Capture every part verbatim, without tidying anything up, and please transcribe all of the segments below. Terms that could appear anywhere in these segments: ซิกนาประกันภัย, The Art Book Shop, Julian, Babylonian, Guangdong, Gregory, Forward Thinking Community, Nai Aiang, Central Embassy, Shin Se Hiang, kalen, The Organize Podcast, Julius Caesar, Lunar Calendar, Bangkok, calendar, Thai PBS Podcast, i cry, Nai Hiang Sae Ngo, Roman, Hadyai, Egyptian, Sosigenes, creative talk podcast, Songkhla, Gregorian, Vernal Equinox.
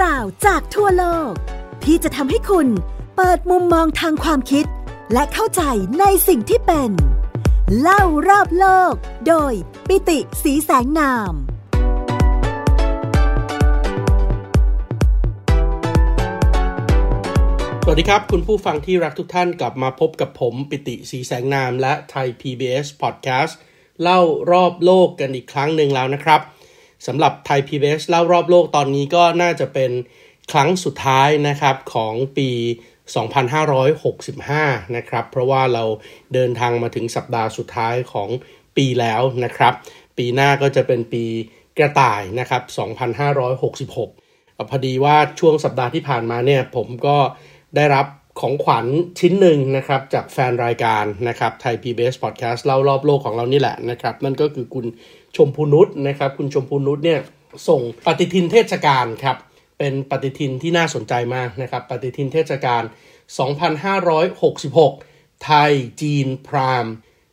ราวจากทั่วโลกที่จะทำให้คุณเปิดมุมมองทางความคิดและเข้าใจในสิ่งที่เป็นเล่ารอบโลกโดยปิติสีแสงนามสวัสดีครับคุณผู้ฟังที่รักทุกท่านกลับมาพบกับผมปิติสีแสงนามและ Thai พี บี เอส Podcast เล่ารอบโลกกันอีกครั้งหนึ่งแล้วนะครับสำหรับ Thai พี บี เอส เล่ารอบโลกตอนนี้ก็น่าจะเป็นครั้งสุดท้ายนะครับของปีสองพันห้าร้อยหกสิบห้านะครับเพราะว่าเราเดินทางมาถึงสัปดาห์สุดท้ายของปีแล้วนะครับปีหน้าก็จะเป็นปีกระต่ายนะครับสองพันห้าร้อยหกสิบหกพอดีว่าช่วงสัปดาห์ที่ผ่านมาเนี่ยผมก็ได้รับของขวัญชิ้นหนึ่งนะครับจากแฟนรายการนะครับ Thai พี บี เอส Podcast เล่ารอบโลกของเรานี่แหละนะครับนั่นก็คือคุณชมพูนุชนะครับคุณชมพูนุชเนี่ยส่งปฏิทินเทศกาลครับเป็นปฏิทินที่น่าสนใจมากนะครับปฏิทินเทศกาลสองพันห้าร้อยหกสิบหกไทยจีนพราหมณ์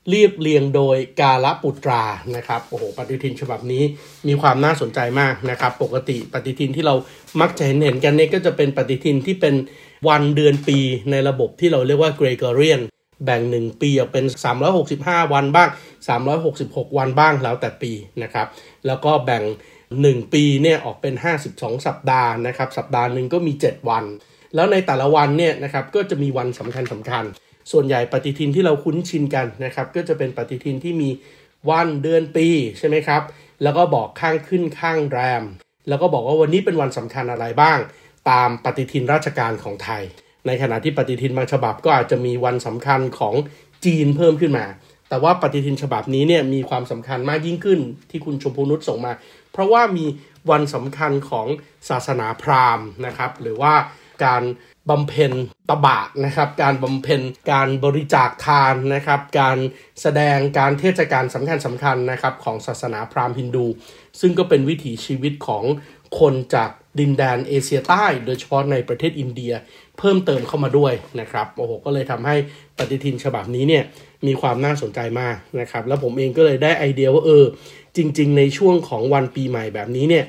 เรียบเรียงโดยกาลปุตรานะครับโอ้โหปฏิทินฉบับนี้มีความน่าสนใจมากนะครับปกติปฏิทินที่เรามักจะเห็นเห็นกันเนี่ยก็จะเป็นปฏิทินที่เป็นวันเดือนปีในระบบที่เราเรียกว่า Gregorian แบ่งหนึ่งปีออกเป็นสามร้อยหกสิบห้าวันบ้างสามร้อยหกสิบหกวันบ้างแล้วแต่ปีนะครับแล้วก็แบ่งหนึ่งปีเนี่ยออกเป็นห้าสิบสองสัปดาห์นะครับสัปดาห์นึงก็มีเจ็ดวันแล้วในแต่ละวันเนี่ยนะครับก็จะมีวันสำคัญสำคัญส่วนใหญ่ปฏิทินที่เราคุ้นชินกันนะครับก็จะเป็นปฏิทินที่มีวันเดือนปีใช่ไหมครับแล้วก็บอกข้างขึ้นข้างแรมแล้วก็บอกว่าวันนี้เป็นวันสำคัญอะไรบ้างตามปฏิทินราชการของไทยในขณะที่ปฏิทินบางฉบับก็อาจจะมีวันสำคัญของจีนเพิ่มขึ้นมาแต่ว่าปฏิทินฉบับนี้เนี่ยมีความสำคัญมากยิ่งขึ้นที่คุณชมพูนุชส่งมาเพราะว่ามีวันสำคัญของศาสนาพราหมณ์นะครับหรือว่าการบำเพ็ญตบะนะครับการบำเพ็ญการบริจาคทานนะครับการแสดงการเทศกาลสำคัญสำคัญนะครับของศาสนาพราหมณ์ฮินดูซึ่งก็เป็นวิถีชีวิตของคนจากดินแดนเอเชียใต้โดยเฉพาะในประเทศอินเดียเพิ่มเติมเข้ามาด้วยนะครับโอ้โหก็เลยทำให้ปฏิทินฉบับนี้เนี่ยมีความน่าสนใจมากนะครับแล้วผมเองก็เลยได้ไอเดียว่าเออจริงๆในช่วงของวันปีใหม่แบบนี้เนี่ย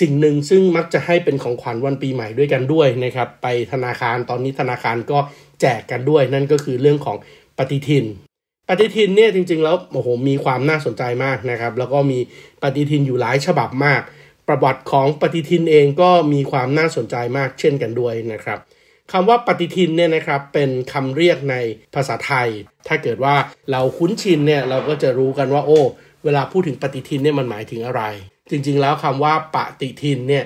สิ่งหนึ่งซึ่งมักจะให้เป็นของขวัญวันปีใหม่ด้วยกันด้วยนะครับไปธนาคารตอนนี้ธนาคารก็แจกกันด้วยนั่นก็คือเรื่องของปฏิทินปฏิทินเนี่ยจริงๆแล้วโอ้โหมีความน่าสนใจมากนะครับแล้วก็มีปฏิทินอยู่หลายฉบับมากประวัติของปฏิทินเองก็มีความน่าสนใจมากเช่นกันด้วยนะครับคำว่าปฏิทินเนี่ยนะครับเป็นคำเรียกในภาษาไทยถ้าเกิดว่าเราคุ้นชินเนี่ยเราก็จะรู้กันว่าโอ้เวลาพูดถึงปฏิทินเนี่ยมันหมายถึงอะไรจริงๆแล้วคำว่าปฏิทินเนี่ย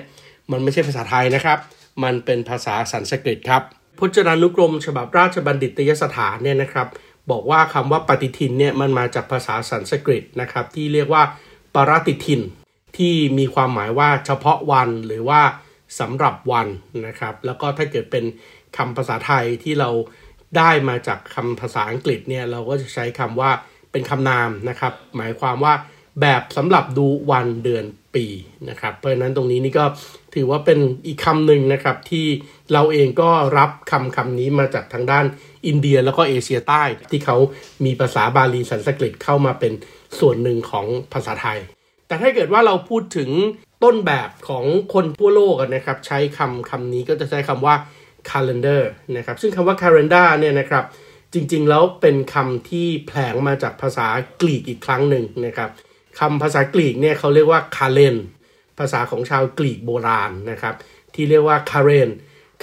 มันไม่ใช่ภาษาไทยนะครับมันเป็นภาษาสันสกฤตครับพจนานุกรมฉบับราชบัณฑิตยสถานเนี่ยนะครับบอกว่าคำว่าปฏิทินเนี่ยมันมาจากภาษาสันสกฤตนะครับที่เรียกว่าปรติทินที่มีความหมายว่าเฉพาะวันหรือว่าสำหรับวันนะครับแล้วก็ถ้าเกิดเป็นคำภาษาไทยที่เราได้มาจากคำภาษาอังกฤษเนี่ยเราก็จะใช้คำว่าเป็นคำนามนะครับหมายความว่าแบบสำหรับดูวันเดือนปีนะครับเพราะฉะนั้นตรงนี้นี่ก็ถือว่าเป็นอีกคำหนึ่งนะครับที่เราเองก็รับคำคำนี้มาจากทางด้านอินเดียแล้วก็เอเชียใต้ที่เขามีภาษาบาลีสันสกฤตเข้ามาเป็นส่วนหนึ่งของภาษาไทยแต่ถ้าเกิดว่าเราพูดถึงต้นแบบของคนทั่วโลกนะครับใช้คำคำนี้ก็จะใช้คำว่า calendar นะครับซึ่งคำว่า calendar เนี่ยนะครับจริงๆแล้วเป็นคำที่แผลงมาจากภาษากรีกอีกครั้งหนึ่งนะครับคำภาษากรีกเนี่ยเขาเรียกว่า kalen ภาษาของชาวกรีกโบราณนะครับที่เรียกว่า kalen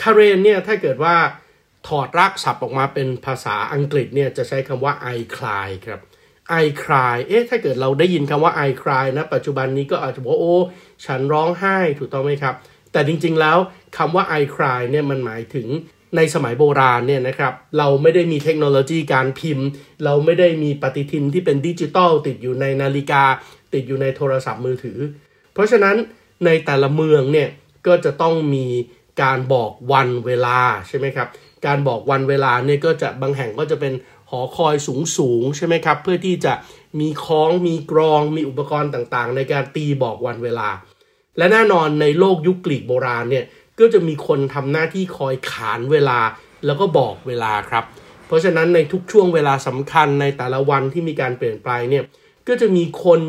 kalen เนี่ยถ้าเกิดว่าถอดรากศัพท์ออกมาเป็นภาษาอังกฤษเนี่ยจะใช้คำว่า i cry ครับ i cry เอ๊ะถ้าเกิดเราได้ยินคำว่า i cry นะปัจจุบันนี้ก็อาจจะบอกว่าโอ้ฉันร้องไห้ถูกต้องไหมครับแต่จริงๆแล้วคำว่า i cry เนี่ยมันหมายถึงในสมัยโบราณเนี่ยนะครับเราไม่ได้มีเทคโนโลยีการพิมพ์เราไม่ได้มีปฏิทินที่เป็นดิจิตอลติดอยู่ในนาฬิกาติดอยู่ในโทรศัพท์มือถือเพราะฉะนั้นในแต่ละเมืองเนี่ยก็จะต้องมีการบอกวันเวลาใช่ไหมครับการบอกวันเวลาเนี่ยก็จะบางแห่งก็จะเป็นหอคอยสูงสูงใช่ไหมครับเพื่อที่จะมีค้องมีกรองมีอุปกรณ์ต่างๆในการตีบอกวันเวลาและแน่นอนในโลกยุคกรีกโบราณเนี่ยก็จะมีคนทำหน้าที่คอยขานเวลาแล้วก็บอกเวลาครับเพราะฉะนั้นในทุกช่วงเวลาสำคัญในแต่ละวันที่มีการเปลี่ยนแปลงเนี่ยก็จะมีคน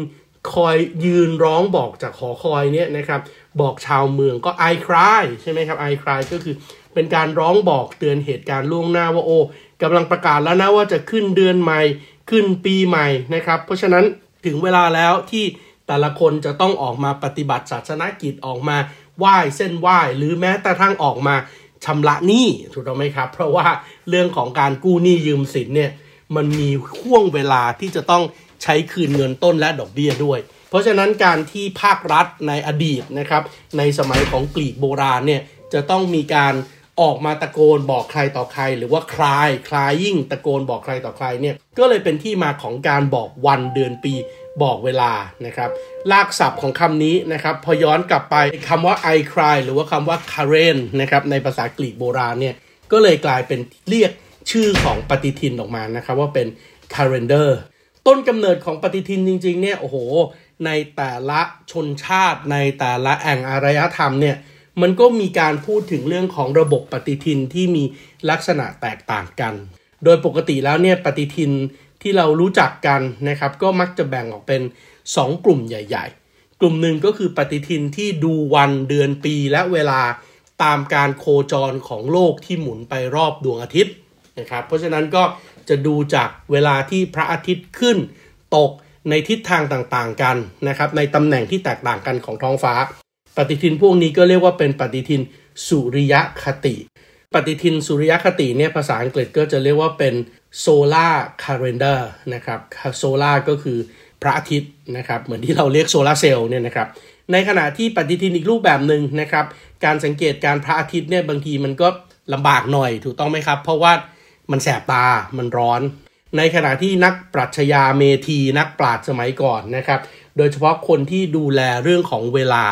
คอยยืนร้องบอกจากหอคอยเนี่ยนะครับบอกชาวเมืองก็ i cry ใช่ไหมครับ i cry ก็คือเป็นการร้องบอกเตือนเหตุการณ์ล่วงหน้าว่าโอ้กำลังประกาศแล้วนะว่าจะขึ้นเดือนใหม่ขึ้นปีใหม่นะครับเพราะฉะนั้นถึงเวลาแล้วที่แต่ละคนจะต้องออกมาปฏิบัติศาสนกิจออกมาไหว้เส้นไหว้หรือแม้แต่ทั้งออกมาชำระหนี้ถูกต้องไหมครับเพราะว่าเรื่องของการกู้หนี้ยืมสินเนี่ยมันมีช่วงเวลาที่จะต้องใช้คืนเงินต้นและดอกเบี้ยด้วยเพราะฉะนั้นการที่ภาครัฐในอดีตนะครับในสมัยของกรีกโบราณเนี่ยจะต้องมีการออกมาตะโกนบอกใครต่อใครหรือว่าคลายคลายยิ่งตะโกนบอกใครต่อใครเนี่ยก็เลยเป็นที่มาของการบอกวันเดือนปีบอกเวลานะครับลากศัพท์ของคำนี้นะครับพอย้อนกลับไปคำว่า i cry หรือว่าคำว่า kalen นะครับในภาษากรีกโบราณเนี่ยก็เลยกลายเป็นเรียกชื่อของปฏิทินออกมานะครับว่าเป็น calendar ต้นกำเนิดของปฏิทินจริงๆเนี่ยโอ้โหในแต่ละชนชาติในแต่ละแอ่งอารยธรรมเนี่ยมันก็มีการพูดถึงเรื่องของระบบปฏิทินที่มีลักษณะแตกต่างกันโดยปกติแล้วเนี่ยปฏิทินที่เรารู้จักกันนะครับก็มักจะแบ่งออกเป็นสองกลุ่มใหญ่ๆกลุ่มหนึ่งก็คือปฏิทินที่ดูวันเดือนปีและเวลาตามการโคจรของโลกที่หมุนไปรอบดวงอาทิตย์นะครับเพราะฉะนั้นก็จะดูจากเวลาที่พระอาทิตย์ขึ้นตกในทิศทางต่างๆกันนะครับในตำแหน่งที่แตกต่างกันของท้องฟ้าปฏิทินพวกนี้ก็เรียกว่าเป็นปฏิทินสุริยคติปฏิทินสุริยคติเนี่ยภาษาอังกฤษก็จะเรียกว่าเป็น solar calendar นะครับ solar ก็คือพระอาทิตย์นะครับเหมือนที่เราเรียก solar cell เนี่ยนะครับในขณะที่ปฏิทินอีกรูปแบบหนึ่งนะครับการสังเกตการพระอาทิตย์เนี่ยบางทีมันก็ลำบากหน่อยถูกต้องไหมครับเพราะว่ามันแสบตามันร้อนในขณะที่นักปรัชญาเมธีนักปราชญ์สมัยก่อนนะครับโดยเฉพาะคนที่ดูแลเรื่องของเวลา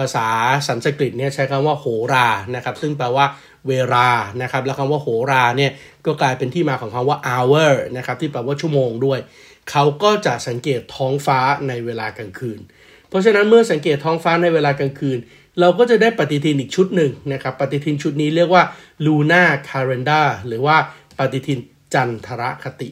ภาษาสันสกฤตเนี่ยใช้คำว่าโหรานะครับซึ่งแปลว่าเวลานะครับแล้วคำว่าโหราเนี่ยก็กลายเป็นที่มาของคำว่า hour นะครับที่แปลว่าชั่วโมงด้วยเขาก็จะสังเกตท้องฟ้าในเวลากลางคืนเพราะฉะนั้นเมื่อสังเกตท้องฟ้าในเวลากลางคืนเราก็จะได้ปฏิทินอีกชุดหนึ่งนะครับปฏิทินชุดนี้เรียกว่า Lunar Calendar หรือว่าปฏิทินจันทรคติ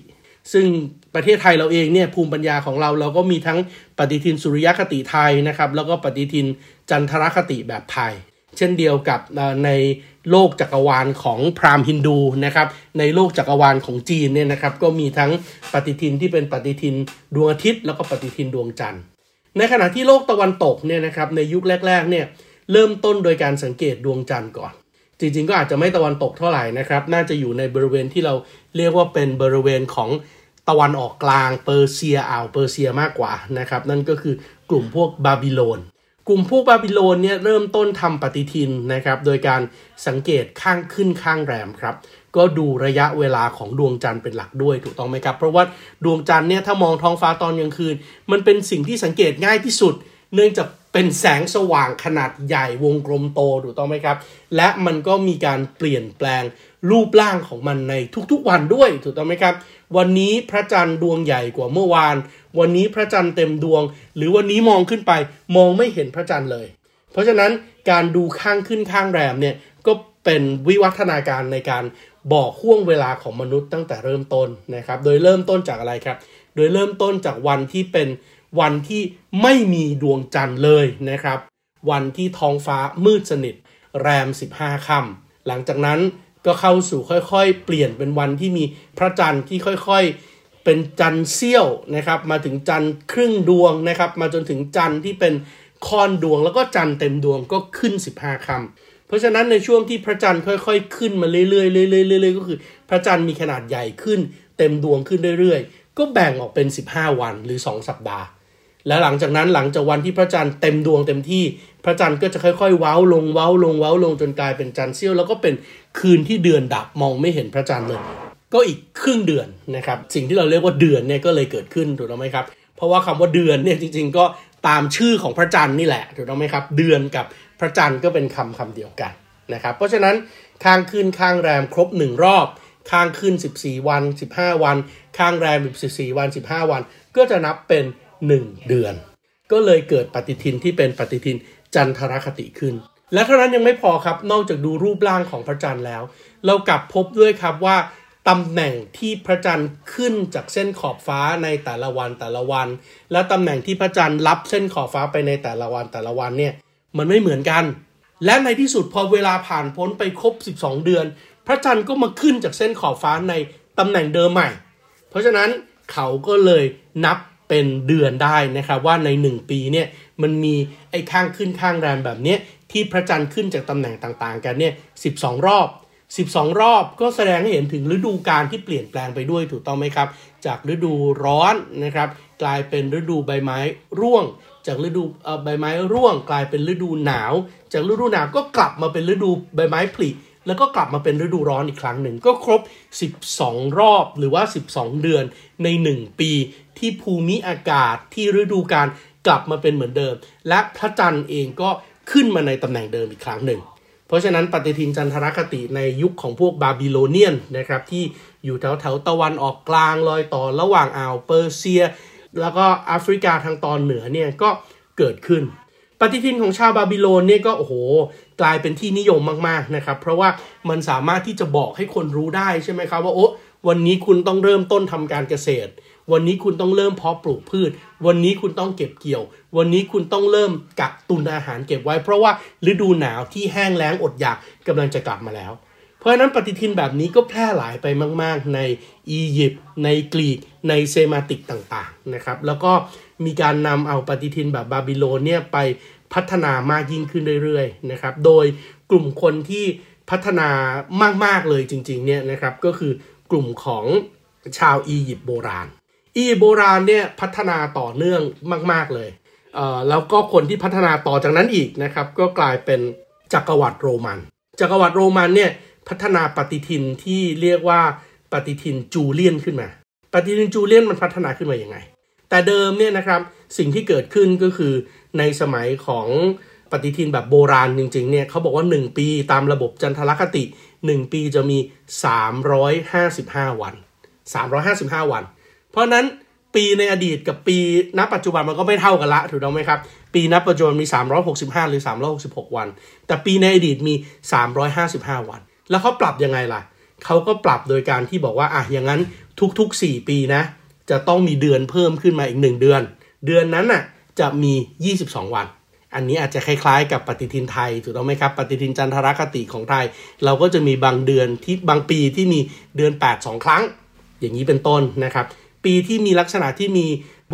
ซึ่งประเทศไทยเราเองเนี่ยภูมิปัญญาของเราเราก็มีทั้งปฏิทินสุริยคติไทยนะครับแล้วก็ปฏิทินจันทรคติแบบไทยเช่นเดียวกับในโลกจักรวาลของพราหมณ์ฮินดูนะครับในโลกจักรวาลของจีนเนี่ยนะครับก็มีทั้งปฏิทินที่เป็นปฏิทินดวงอาทิตย์แล้วก็ปฏิทินดวงจันทร์ในขณะที่โลกตะวันตกเนี่ยนะครับในยุคแรกๆเนี่ยเริ่มต้นโดยการสังเกตดวงจันทร์ก่อนจริงๆก็อาจจะไม่ตะวันตกเท่าไหร่นะครับน่าจะอยู่ในบริเวณที่เราเรียกว่าเป็นบริเวณของตะวันออกกลางเปอร์เซียอ่าวเปอร์เซียมากกว่านะครับนั่นก็คือกลุ่มพวกบาบิโลนกลุ่มพวกบาบิโลนเนี่ยเริ่มต้นทำปฏิทินนะครับโดยการสังเกตข้างขึ้นข้างแรมครับก็ดูระยะเวลาของดวงจันทร์เป็นหลักด้วยถูกต้องไหมครับเพราะว่าดวงจันทร์เนี่ยถ้ามองท้องฟ้าตอนกลางคืนมันเป็นสิ่งที่สังเกตง่ายที่สุดเนื่องจากเป็นแสงสว่างขนาดใหญ่วงกลมโตถูกต้องไหมครับและมันก็มีการเปลี่ยนแปลงรูปร่างของมันในทุกๆวันด้วยถูกต้องไหมครับวันนี้พระจันทร์ดวงใหญ่กว่าเมื่อวานวันนี้พระจันทร์เต็มดวงหรือวันนี้มองขึ้นไปมองไม่เห็นพระจันทร์เลยเพราะฉะนั้นการดูข้างขึ้นข้างแรมเนี่ยก็เป็นวิวัฒนาการในการบอกห่วงเวลาของมนุษย์ตั้งแต่เริ่มต้นนะครับโดยเริ่มต้นจากอะไรครับโดยเริ่มต้นจากวันที่เป็นวันที่ไม่มีดวงจันทร์เลยนะครับวันที่ท้องฟ้ามืดสนิทแรมสิบห้าค่ำหลังจากนั้นก็เข้าสู่ค่อยๆเปลี่ยนเป็นวันที่มีพระจันทร์ที่ค่อยๆเป็นจันทร์เสี้ยวนะครับมาถึงจันทร์ครึ่งดวงนะครับมาจนถึงจันทร์ที่เป็นค่อนดวงแล้วก็จันทร์เต็มดวงก็ขึ้นสิบห้าค่ำเพราะฉะนั้นในช่วงที่พระจันทร์ค่อยๆขึ้นมาเรื่อยๆเรื่อยๆก็คือพระจันทร์มีขนาดใหญ่ขึ้นเต็มดวงขึ้นเรื่อยๆก็แบ่งออกเป็นสิบห้าวันหรือสองสัปดาห์และหลังจากนั้นหลังจากวันที่พระจันทร์เต็มดวงเต็มที่พระจันทร์ก็จะค่อยๆเว้าลงเว้าลงเว้าลงจนกลายเป็นจันทร์เสี้ยวแล้วก็เป็นคืนที่เดือนดับมองไม่เห็นพระจันทร์เลยก็อีกครึ่งเดือนนะครับสิ่งที่เราเรียกว่าเดือนเนี่ยก็เลยเกิดขึ้นถูกต้องไหมครับเพราะว่าคำว่าเดือนเนี่ยจริงๆก็ตามชื่อของพระจันทร์นี่แหละถูกต้องไหมครับเดือนกับพระจันทร์ก็เป็นคำคำเดียวกันนะครับเพราะฉะนั้นข้างขึ้นข้างแรมครบหนึ่งรอบข้างขึ้นสิบสี่วันสิบห้าวันข้างแรมสิบสี่วันสิบห้าวันก็จะนับเป็นหนึ่งเดือนก็เลยเกิดปฏิทินที่เป็นปฏิทินจันทรคติขึ้นและเท่านั้นยังไม่พอครับนอกจากดูรูปร่างของพระจันทร์แล้วเรากลับพบด้วยครับว่า ตำแหน่งที่พระจันทร์ขึ้นจากเส้นขอบฟ้าในแต่ละวันแต่ละวันและตำแหน่งที่พระจันทร์รับเส้นขอบฟ้าไปในแต่ละวันแต่ละวันเนี่ยมันไม่เหมือนกันและในที่สุดพอเวลาผ่านพ้นไปครบสิบสองเดือนพระจันทร์ก็มาขึ้นจากเส้นขอบฟ้าในตำแหน่งเดิมใหม่เพราะฉะนั้นเขาก็เลยนับเป็นเดือนได้นะครับว่าในหนึ่งปีเนี่ยมันมีไอ้ข้างขึ้นข้างแรมแบบนี้ที่พระจันทร์ขึ้นจากตำแหน่งต่างๆกันเนี่ยสิบสองรอบสิบสองรอบก็แสดงให้เห็นถึงฤดูกาลที่เปลี่ยนแปลงไปด้วยถูกต้องไหมครับจากฤดูร้อนนะครับกลายเป็นฤดูใบไม้ร่วงจากฤดูเอ่อใบไม้ร่วงกลายเป็นฤดูหนาวจากฤดูหนาวก็กลับมาเป็นฤดูใบไม้ผลิแล้วก็กลับมาเป็นฤดูร้อนอีกครั้งหนึ่งก็ครบสิบสองรอบหรือว่าสิบสองเดือนในหนึ่งปีที่ภูมิอากาศที่ฤดูกาลกลับมาเป็นเหมือนเดิมและพระจันทร์เองก็ขึ้นมาในตำแหน่งเดิมอีกครั้งหนึ่งเพราะฉะนั้นปฏิทินจันทรคติในยุคของพวกบาบิโลเนียนนะครับที่อยู่แถวแถวตะวันออกกลางลอยต่อระหว่างอ่าวเปอร์เซียแล้วก็แอฟริกาทางตอนเหนือเนี่ยก็เกิดขึ้นปฏิทินของชาวบาบิโลนเนี่ยก็โอ้โหกลายเป็นที่นิยมมากๆนะครับเพราะว่ามันสามารถที่จะบอกให้คนรู้ได้ใช่ไหมครับว่าโอ้วันนี้คุณต้องเริ่มต้นทำการเกษตรวันนี้คุณต้องเริ่มเพาะปลูกพืชวันนี้คุณต้องเก็บเกี่ยววันนี้คุณต้องเริ่มกักตุนอาหารเก็บไว้เพราะว่าฤดูหนาวที่แห้งแล้งอดอยากกำลังจะกลับมาแล้วเพราะฉะนั้นปฏิทินแบบนี้ก็แพร่หลายไปมากๆในอียิปต์ในกรีกในเซมาติกต่างๆนะครับแล้วก็มีการนำเอาปฏิทินแบบบาบิโลนเนี่ยไปพัฒนามากยิ่งขึ้นเรื่อยๆนะครับโดยกลุ่มคนที่พัฒนามากๆเลยจริงๆเนี่ยนะครับก็คือกลุ่มของชาวอียิปต์โบราณอียิปต์โบราณเนี่ยพัฒนาต่อเนื่องมากๆเลยเอ่อแล้วก็คนที่พัฒนาต่อจากนั้นอีกนะครับก็กลายเป็นจักรวรรดิโรมันจักรวรรดิโรมันเนี่ยพัฒนาปฏิทินที่เรียกว่าปฏิทินจูเลียนขึ้นมาปฏิทินจูเลียนมันพัฒนาขึ้นมาอย่างไงแต่เดิมเนี่ยนะครับสิ่งที่เกิดขึ้นก็คือในสมัยของปฏิทินแบบโบราณจริงๆเนี่ยเขาบอกว่าหนึ่งปีตามระบบจันทรคติหนึ่งปีจะมีสามร้อยห้าสิบห้าวันสามร้อยห้าสิบห้าวันเพราะนั้นปีในอดีตกับปีณปัจจุบันมันก็ไม่เท่ากันละถูกต้องไหมครับปีณปัจจุบันมีสามร้อยหกสิบห้าหรือสามร้อยหกสิบหกวันแต่ปีในอดีตมีสามร้อยห้าสิบห้าวันแล้วเขาปรับยังไงล่ะเขาก็ปรับโดยการที่บอกว่าอ่ะอย่างนั้นทุกๆสี่ปีนะจะต้องมีเดือนเพิ่มขึ้นมาอีกหนึ่งเดือนเดือนนั้นน่ะจะมียี่สิบสองวันอันนี้อาจจะคล้ายๆกับปฏิทินไทยถูกต้องไหมครับปฏิทินจันทรคติของไทยเราก็จะมีบางเดือนที่บางปีที่มีเดือนแปด สองครั้งอย่างนี้เป็นต้นนะครับปีที่มีลักษณะที่มี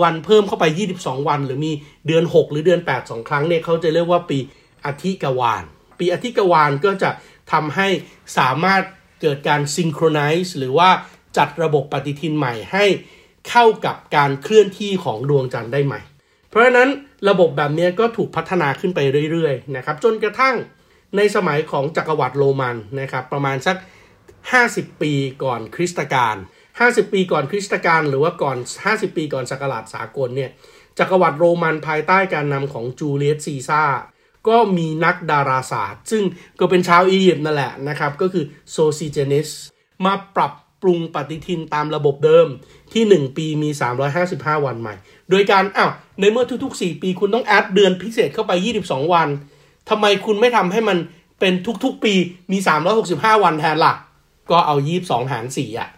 วันเพิ่มเข้าไปยี่สิบสองวันหรือมีเดือนหกหรือเดือนแปด สองครั้งเนี่ยเขาจะเรียกว่าปีอธิกวาลปีอธิกวาลก็จะทำให้สามารถเกิดการซิงโครไนซ์หรือว่าจัดระบบปฏิทินใหม่ให้เข้ากับการเคลื่อนที่ของดวงจันทร์ได้ใหม่เพราะฉะนั้นระบบแบบนี้ก็ถูกพัฒนาขึ้นไปเรื่อยๆนะครับจนกระทั่งในสมัยของจักรวรรดิโรมันนะครับประมาณสักห้าสิบปีก่อนคริสตกาลห้าสิบปีก่อนคริสตกาลหรือว่าก่อนห้าสิบปีก่อนศักราชสากลเนี่ยจักรวรรดิโรมันภายใต้การนำของจูเลียสซีซ่าก็มีนักดาราศาสตร์ซึ่งก็เป็นชาวอียิปต์นั่นแหละนะครับก็คือโซซิเจนิสมาปรับปรุงปฏิทินตามระบบเดิมที่หนึ่งปีมีสามร้อยห้าสิบห้าวันใหม่โดยการอ้าวในเมื่อทุกๆสี่ปีคุณต้องแอดเดือนพิเศษเข้าไปยี่สิบสองวันทำไมคุณไม่ทำให้มันเป็นทุกๆปีมีสามร้อยหกสิบห้าวันแทนล่ะก็เอายี่สิบสองหารสี่อ่ะ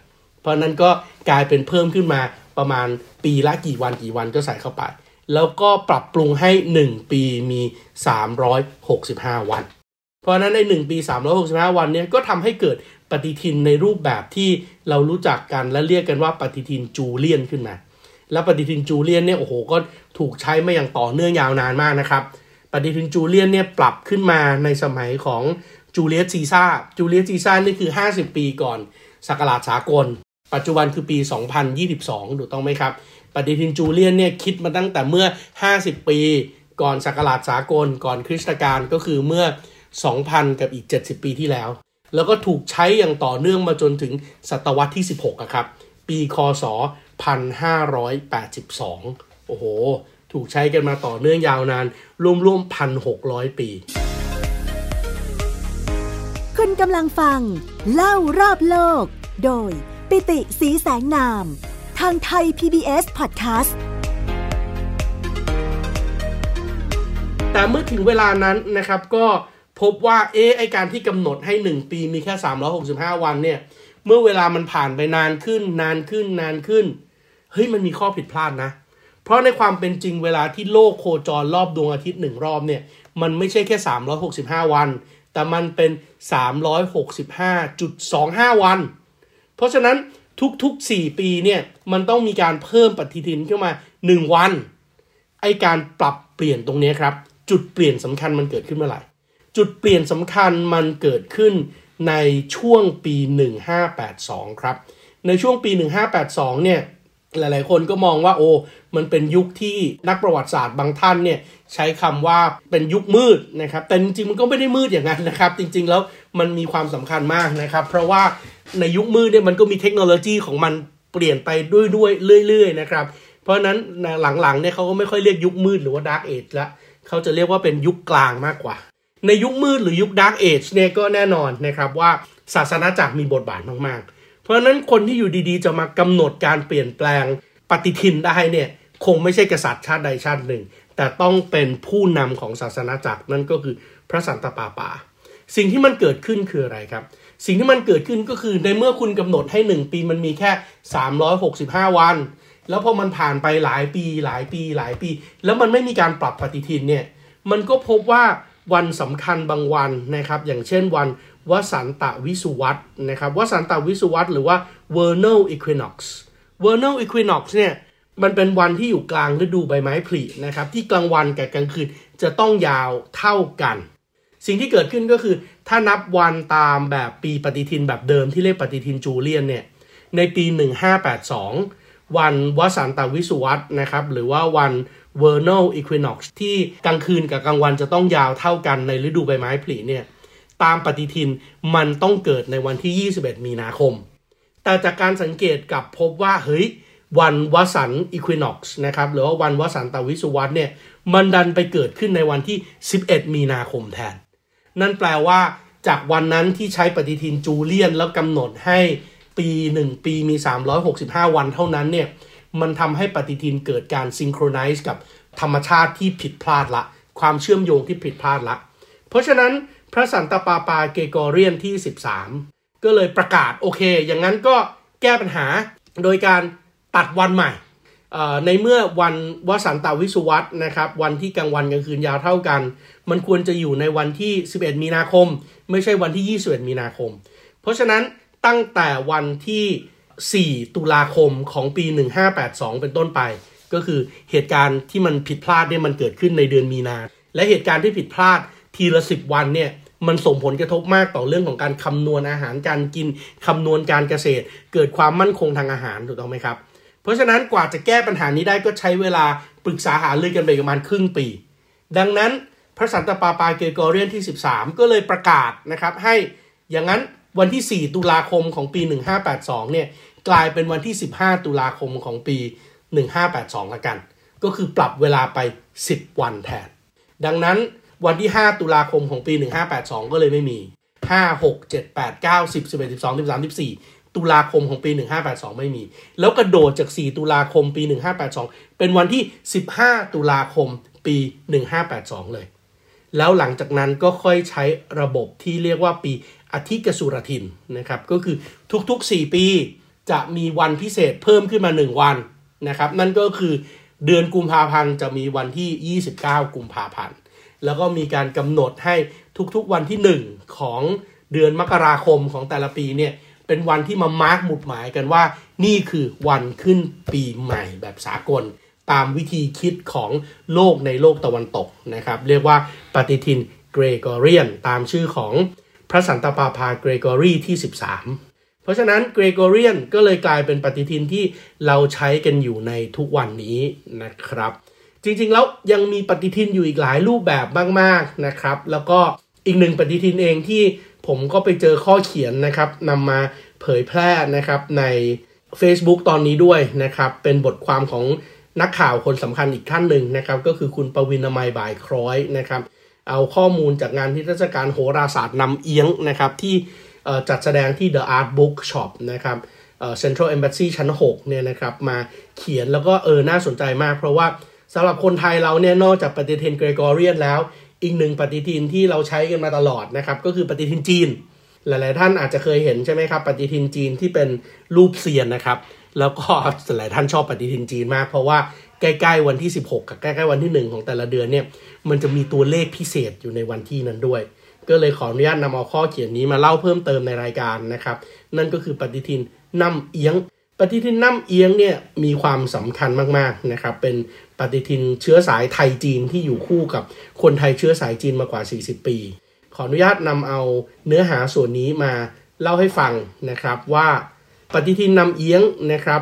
เพราะนั้นก็กลายเป็นเพิ่มขึ้นมาประมาณปีละกี่วันกี่วันก็ใส่เข้าไปแล้วก็ปรับปรุงให้หนึ่งปีมีสามร้อยหกสิบห้าวันเพราะฉะนั้นในหนึ่งปีสามร้อยหกสิบห้าวันเนี่ยก็ทำให้เกิดปฏิทินในรูปแบบที่เรารู้จักกันและเรียกกันว่าปฏิทินจูเลียนขึ้นมาและปฏิทินจูเลียนเนี่ยโอ้โหก็ถูกใช้มาอย่างต่อเนื่องยาวนานมากนะครับปฏิทินจูเลียนเนี่ยปรับขึ้นมาในสมัยของจูเลียสซีซ่าจูเลียสซีซ่านี่คือห้าสิบปีก่อนศักราชสากลปัจจุบันคือปีสองพันยี่สิบสองถูกต้องไหมครับปฏิทินจูเลียนเนี่ยคิดมาตั้งแต่เมื่อห้าสิบปีก่อนศักราชสากลก่อนคริสตกาลก็คือเมื่อ สองพัน กับอีกเจ็ดสิบปีที่แล้วแล้วก็ถูกใช้อย่างต่อเนื่องมาจนถึงศตวรรษที่สิบหกอะครับปีค.ศ.หนึ่งพันห้าร้อยแปดสิบสองโอ้โหถูกใช้กันมาต่อเนื่องยาวนานร่วมๆ หนึ่งพันหกร้อย ปีคุณกำลังฟังเล่ารอบโลกโดยปิติศรีแสงนามทางไทย พี บี เอส Podcast แต่เมื่อถึงเวลานั้นนะครับก็พบว่าเอ๊ะไอ้การที่กำหนดให้หนึ่งปีมีแค่สามร้อยหกสิบห้าวันเนี่ย เมื่อเวลามันผ่านไปนานขึ้นนานขึ้นนานขึ้นเฮ้ยมันมีข้อผิดพลาดนะเพราะในความเป็นจริงเวลาที่โลกโคจรรอบดวงอาทิตย์หนึ่งรอบเนี่ยมันไม่ใช่แค่สามร้อยหกสิบห้าวันแต่มันเป็น สามร้อยหกสิบห้าจุดสองห้า วันเพราะฉะนั้นทุกๆสี่ปีเนี่ยมันต้องมีการเพิ่มปฏิทินขึ้นมาหนึ่งวันไอ้การปรับเปลี่ยนตรงนี้ครับจุดเปลี่ยนสำคัญมันเกิดขึ้นเมื่อไหร่จุดเปลี่ยนสำคัญมันเกิดขึ้นในช่วงปีหนึ่งพันห้าร้อยแปดสิบสองครับในช่วงปีหนึ่งพันห้าร้อยแปดสิบสองเนี่ยหลายๆคนก็มองว่าโอ้มันเป็นยุคที่นักประวัติศาสตร์บางท่านเนี่ยใช้คำว่าเป็นยุคมืดนะครับแต่จริงๆมันก็ไม่ได้มืดอย่างนั้นนะครับจริงๆแล้วมันมีความสำคัญมากนะครับเพราะว่าในยุคมืดเนี่ยมันก็มีเทคโนโลยีของมันเปลี่ยนไปด้วยด้วยเรื่อยๆนะครับเพราะนั้นหลังๆเนี่ยเขาก็ไม่ค่อยเรียกยุคมืดหรือว่า Dark Age ละเขาจะเรียกว่าเป็นยุคกลางมากกว่าในยุคมืดหรือยุค Dark Age เนี่ยก็แน่นอนนะครับว่าศาสนาจักรมีบทบาทมากๆเพราะนั้นคนที่อยู่ดีๆจะมากำหนดการเปลี่ยนแปลงปฏิทินได้เนี่ยคงไม่ใช่กษัตริย์ชาติใดชาติหนึ่งแต่ต้องเป็นผู้นำของศาสนาจักรนั่นก็คือพระสันตะปาปาสิ่งที่มันเกิดขึ้นคืออะไรครับสิ่งที่มันเกิดขึ้นก็คือในเมื่อคุณกำหนดให้หนึ่งปีมันมีแค่สามร้อยหกสิบห้าวันแล้วพอมันผ่านไปหลายปีหลายปีหลายปีแล้วมันไม่มีการปรับปฏิทินเนี่ยมันก็พบว่าวันสำคัญบางวันนะครับอย่างเช่นวันวสันตวิสุวัตนะครับวสันตวิสุวัตหรือว่า Vernal Equinox Vernal Equinox เนี่ยมันเป็นวันที่อยู่กลางฤดูใบไม้ผลินะครับที่กลางวันกับกลางคืนจะต้องยาวเท่ากันสิ่งที่เกิดขึ้นก็คือถ้านับวันตามแบบปีปฏิทินแบบเดิมที่เรียกปฏิทินจูเลียนเนี่ยในปีหนึ่งพันห้าร้อยแปดสิบสองวันวสันตวิสุวัตนะครับหรือว่าวัน Vernal Equinox ที่กลางคืนกับกลางวันจะต้องยาวเท่ากันในฤดูใบไม้ผลิเนี่ยตามปฏิทินมันต้องเกิดในวันที่ยี่สิบเอ็ดมีนาคมแต่จากการสังเกตกลับพบว่าเฮ้ยวันวสันต์อีควินอกซ์นะครับหรือว่าวันวสันตวิสุวัตเนี่ยมันดันไปเกิดขึ้นในวันที่สิบเอ็ดมีนาคมแทนนั่นแปลว่าจากวันนั้นที่ใช้ปฏิทินจูเลียนแล้วกำหนดให้ปีหนึ่งปีมีสามร้อยหกสิบห้าวันเท่านั้นเนี่ยมันทำให้ปฏิทินเกิดการซิงโครไนซ์กับธรรมชาติที่ผิดพลาดละความเชื่อมโยงที่ผิดพลาดละเพราะฉะนั้นพระสันตะปาปา Gregorian ที่สิบสามก็เลยประกาศโอเคอย่างนั้นก็แก้ปัญหาโดยการตัดวันใหม่ในเมื่อวันวสันตวิสุวัตนะครับวันที่กลางวันกลางคืนยาวเท่ากันมันควรจะอยู่ในวันที่สิบเอ็ดมีนาคมไม่ใช่วันที่ยี่สิบเอ็ดมีนาคมเพราะฉะนั้นตั้งแต่วันที่สี่ตุลาคมของปีหนึ่งพันห้าร้อยแปดสิบสองเป็นต้นไปก็คือเหตุการณ์ที่มันผิดพลาดเนี่ยมันเกิดขึ้นในเดือนมีนาและเหตุการณ์ที่ผิดพลาดทีละสิบวันเนี่ยมันส่งผลกระทบมากต่อเรื่องของการคำนวณอาหารการกินคำนวณการเกษตรเกิดความมั่นคงทางอาหารถูกต้องไหมครับเพราะฉะนั้นกว่าจะแก้ปัญหานี้ได้ก็ใช้เวลาปรึกษาหารือกันไปประมาณครึ่งปีดังนั้นพระสันตะปาปา Gregorian ที่สิบสามก็เลยประกาศนะครับให้อย่างนั้นวันที่สี่ตุลาคมของปีหนึ่งพันห้าร้อยแปดสิบสองเนี่ยกลายเป็นวันที่สิบห้าตุลาคมของปีหนึ่งพันห้าร้อยแปดสิบสองละกันก็คือปรับเวลาไปสิบวันแทนดังนั้นวันที่ห้าตุลาคมของปีหนึ่งพันห้าร้อยแปดสิบสองก็เลยไม่มีห้า หก เจ็ด แปด เก้า สิบ สิบเอ็ด สิบสอง สิบสาม สิบสี่ตุลาคมของปีหนึ่งพันห้าร้อยแปดสิบสองไม่มีแล้วกระโดดจากสี่ตุลาคมปีหนึ่งพันห้าร้อยแปดสิบสองเป็นวันที่สิบห้าตุลาคมปีหนึ่งพันห้าร้อยแปดสิบสองเลยแล้วหลังจากนั้นก็ค่อยใช้ระบบที่เรียกว่าปีอธิกสุรทินนะครับก็คือทุกๆสี่ปีจะมีวันพิเศษเพิ่มขึ้นมาหนึ่งวันนะครับนั่นก็คือเดือนกุมภาพันธ์จะมีวันที่ยี่สิบเก้ากุมภาพันธ์แล้วก็มีการกำหนดให้ทุกๆวันที่หนึ่งของเดือนมกราคมของแต่ละปีเนี่ยเป็นวันที่มามาร์กหมุดหมายกันว่านี่คือวันขึ้นปีใหม่แบบสากลตามวิธีคิดของโลกในโลกตะวันตกนะครับเรียกว่าปฏิทิน Gregorian ตามชื่อของพระสันตะปาปา Gregory ที่สิบสามเพราะฉะนั้น Gregorian ก็เลยกลายเป็นปฏิทินที่เราใช้กันอยู่ในทุกวันนี้นะครับจริงๆแล้วยังมีปฏิทินอยู่อีกหลายรูปแบบมากๆนะครับแล้วก็อีกหนึ่งปฏิทินเองที่ผมก็ไปเจอข้อเขียนนะครับนำมาเผยแพร่นะครับใน Facebook ตอนนี้ด้วยนะครับเป็นบทความของนักข่าวคนสำคัญอีกท่านหนึ่งนะครับก็คือคุณปวินมัยบ่ายคล้อยนะครับเอาข้อมูลจากงานนิทรรศการโหราศาสตร์นำเอียงนะครับที่จัดแสดงที่ The Art Book Shop นะครับ Central Embassy ชั้นหกเนี่ยนะครับมาเขียนแล้วก็เออน่าสนใจมากเพราะว่าสำหรับคนไทยเราเนี่ยนอกจากปฏิทินเกรโกเรียนแล้วอีกหนึ่งปฏิทินที่เราใช้กันมาตลอดนะครับก็คือปฏิทินจีน หลายๆท่านอาจจะเคยเห็นใช่ไหมครับปฏิทินจีนที่เป็นรูปเซียนนะครับแล้วก็หลายท่านชอบปฏิทินจีนมากเพราะว่าใกล้ๆวันที่สิบหกกับใกล้ๆวันที่หนึ่งของแต่ละเดือนเนี่ยมันจะมีตัวเลขพิเศษอยู่ในวันที่นั้นด้วยก็เลยขออนุญาตนำเอาข้อเขียนนี้มาเล่าเพิ่มเติมในรายการนะครับนั่นก็คือปฏิทินน้ำเอียงปฏิทินน้ำเอียงเนี่ยมีความสำคัญมากๆนะครับเป็นปฏิทินเชื้อสายไทยจีนที่อยู่คู่กับคนไทยเชื้อสายจีนมากว่าสี่สิบปีขออนุญาตนำเอาเนื้อหาส่วนนี้มาเล่าให้ฟังนะครับว่าปฏิทินน้ำเอียงนะครับ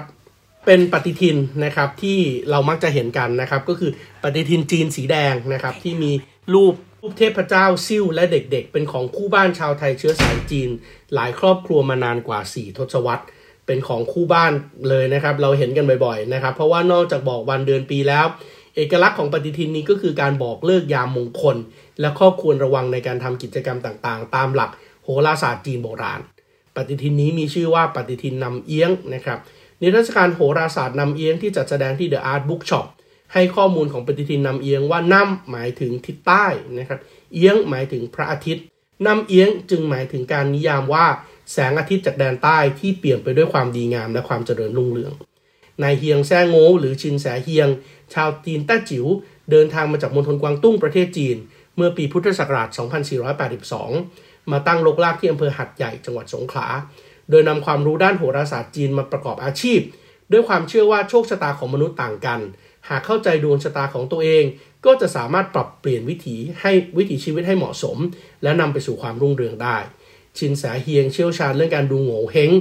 เป็นปฏิทินนะครับที่เรามักจะเห็นกันนะครับก็คือปฏิทินจีนสีแดงนะครับที่มีรูปรูปเทพเจ้าซิ่วและเด็กๆเป็นของคู่บ้านชาวไทยเชื้อสายจีนหลายครอบครัวมานานกว่าสี่ทศวรรษเป็นของคู่บ้านเลยนะครับเราเห็นกันบ่อยๆนะครับเพราะว่านอกจากบอกวันเดือนปีแล้วเอกลักษณ์ของปฏิทินนี้ก็คือการบอกเลิกยามมงคลและข้อควรระวังในการทำกิจกรรมต่างๆตามหลักโหราศาสตร์จีนโบราณปฏิทินนี้มีชื่อว่าปฏิทินนำเอียงนะครับนิทรรศการโหราศาสตร์นำเอียงที่จัดแสดงที่ The Art Book Shop ให้ข้อมูลของปฏิทินนำเอียงว่าน้ำหมายถึงทิศใต้นะครับเอียงหมายถึงพระอาทิตย์นำเอียงจึงหมายถึงการนิยามว่าแสงอาทิตย์จากแดนใต้ที่เปลี่ยนไปด้วยความดีงามและความเจริญรุ่งเรืองนายเฮียงแซ่โง่หรือชินแสเฮียงชาวจีนแต้จิ๋วเดินทางมาจากมณฑลกวางตุ้งประเทศจีนเมื่อปีพุทธศักราช สองพันสี่ร้อยแปดสิบสอง มาตั้งรกรากที่อำเภอหัดใหญ่จังหวัดสงขลาโดยนำความรู้ด้านโหราศาสตร์จีนมาประกอบอาชีพด้วยความเชื่อว่าโชคชะตาของมนุษย์ต่างกันหากเข้าใจดวงชะตาของตัวเองก็จะสามารถปรับเปลี่ยนวิถีให้วิถีชีวิตให้เหมาะสมและนำไปสู่ความรุ่งเรืองได้ชินแสเฮียงเชี่ยวชาญเรื่องการดูโหงเฮง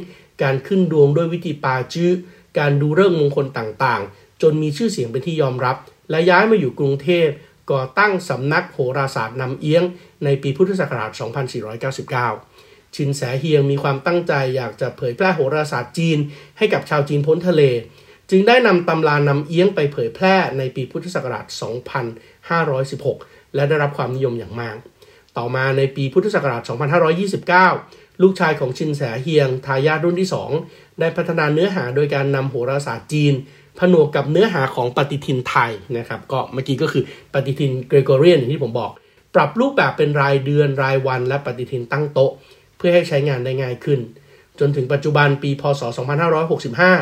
การขึ้นดวงด้วยวิธีปาจื้อการดูฤกษ์มงคลต่างๆจนมีชื่อเสียงเป็นที่ยอมรับและย้ายมาอยู่กรุงเทพก่อตั้งสำนักโหราศาสตร์นำเอียงในปีพุทธศักราช สองพันสี่ร้อยเก้าสิบเก้า ชินแสเฮียงมีความตั้งใจอยากจะเผยแพร่โหราศาสตร์จีนให้กับชาวจีนพ้นทะเลจึงได้นำตำรานำเอียงไปเผยแพร่ในปีพุทธศักราช สองพันห้าร้อยสิบหก และได้รับความนิยมอย่างมากต่อมาในปีพุทธศักราช สองพันห้าร้อยยี่สิบเก้า ลูกชายของชินแสเฮียงทายาทรุ่นที่สองได้พัฒนาเนื้อหาโดยการนำโหราศาสตร์จีนผนวกกับเนื้อหาของปฏิทินไทยนะครับก็เมื่อกี้ก็คือปฏิทิน Gregorian ที่ผมบอกปรับรูปแบบเป็นรายเดือนรายวันและปฏิทินตั้งโต๊ะเพื่อให้ใช้งานได้ง่ายขึ้นจนถึงปัจจุบันปีพ.ศ. สองพันห้าร้อยหกสิบห้า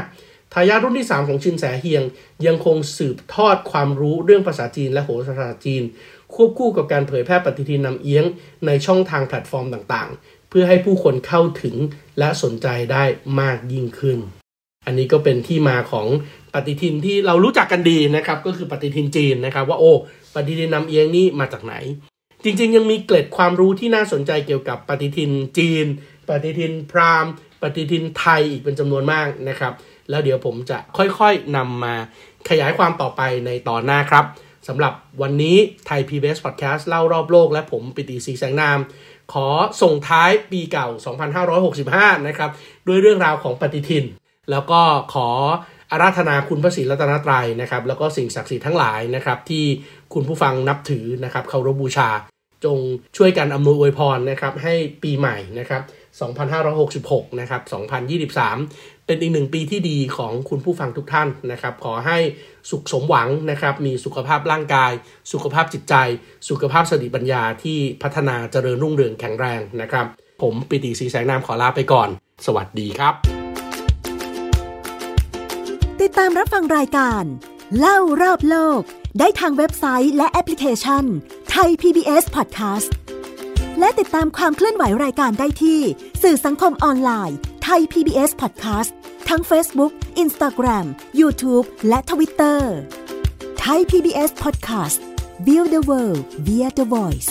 ทายาทรุ่นที่สามของชินแสเฮียงยังคงสืบทอดความรู้เรื่องภาษาจีนและโหราศาสตร์จีนควบคู่กับการเผยแพร่ปฏิทินนำเอียงในช่องทางแพลตฟอร์มต่างๆเพื่อให้ผู้คนเข้าถึงและสนใจได้มากยิ่งขึ้นอันนี้ก็เป็นที่มาของปฏิทินที่เรารู้จักกันดีนะครับก็คือปฏิทินจีนนะครับว่าโอ้ปฏิทินนำเอียงนี่มาจากไหนจริงๆยังมีเกล็ดความรู้ที่น่าสนใจเกี่ยวกับปฏิทินจีนปฏิทินพราหมณ์ปฏิทินไทยอีกเป็นจำนวนมากนะครับแล้วเดี๋ยวผมจะค่อยๆนำมาขยายความต่อไปในตอนหน้าครับสำหรับวันนี้ Thai พี บี เอส Podcast เล่ารอบโลกและผมปิติศรีแสงนามขอส่งท้ายปีเก่า สองพันห้าร้อยหกสิบห้า นะครับด้วยเรื่องราวของปฏิทินแล้วก็ขออาราธนาคุณพระศรีรัตนตรัยนะครับแล้วก็สิ่งศักดิ์สิทธิ์ทั้งหลายนะครับที่คุณผู้ฟังนับถือนะครับเคารพบูชาจงช่วยกันอำนวยอวยพรนะครับให้ปีใหม่นะครับสองพันห้าร้อยหกสิบหกนะครับสองพันยี่สิบสามเป็นอีกหนึ่งปีที่ดีของคุณผู้ฟังทุกท่านนะครับขอให้สุขสมหวังนะครับมีสุขภาพร่างกายสุขภาพจิตใจสุขภาพสติปัญญาที่พัฒนาเจริญรุ่งเรืองแข็งแรงนะครับผมปิติศรีแสงนามขอลาไปก่อนสวัสดีครับติดตามรับฟังรายการเล่ารอบโลกได้ทางเว็บไซต์และแอปพลิเคชัน Thai พี บี เอส Podcastและติดตามความเคลื่อนไหวรายการได้ที่สื่อสังคมออนไลน์ไทย พี บี เอส Podcast ทั้ง Facebook, Instagram, YouTube และ Twitter ไทย พี บี เอส Podcast Build the World via the Voice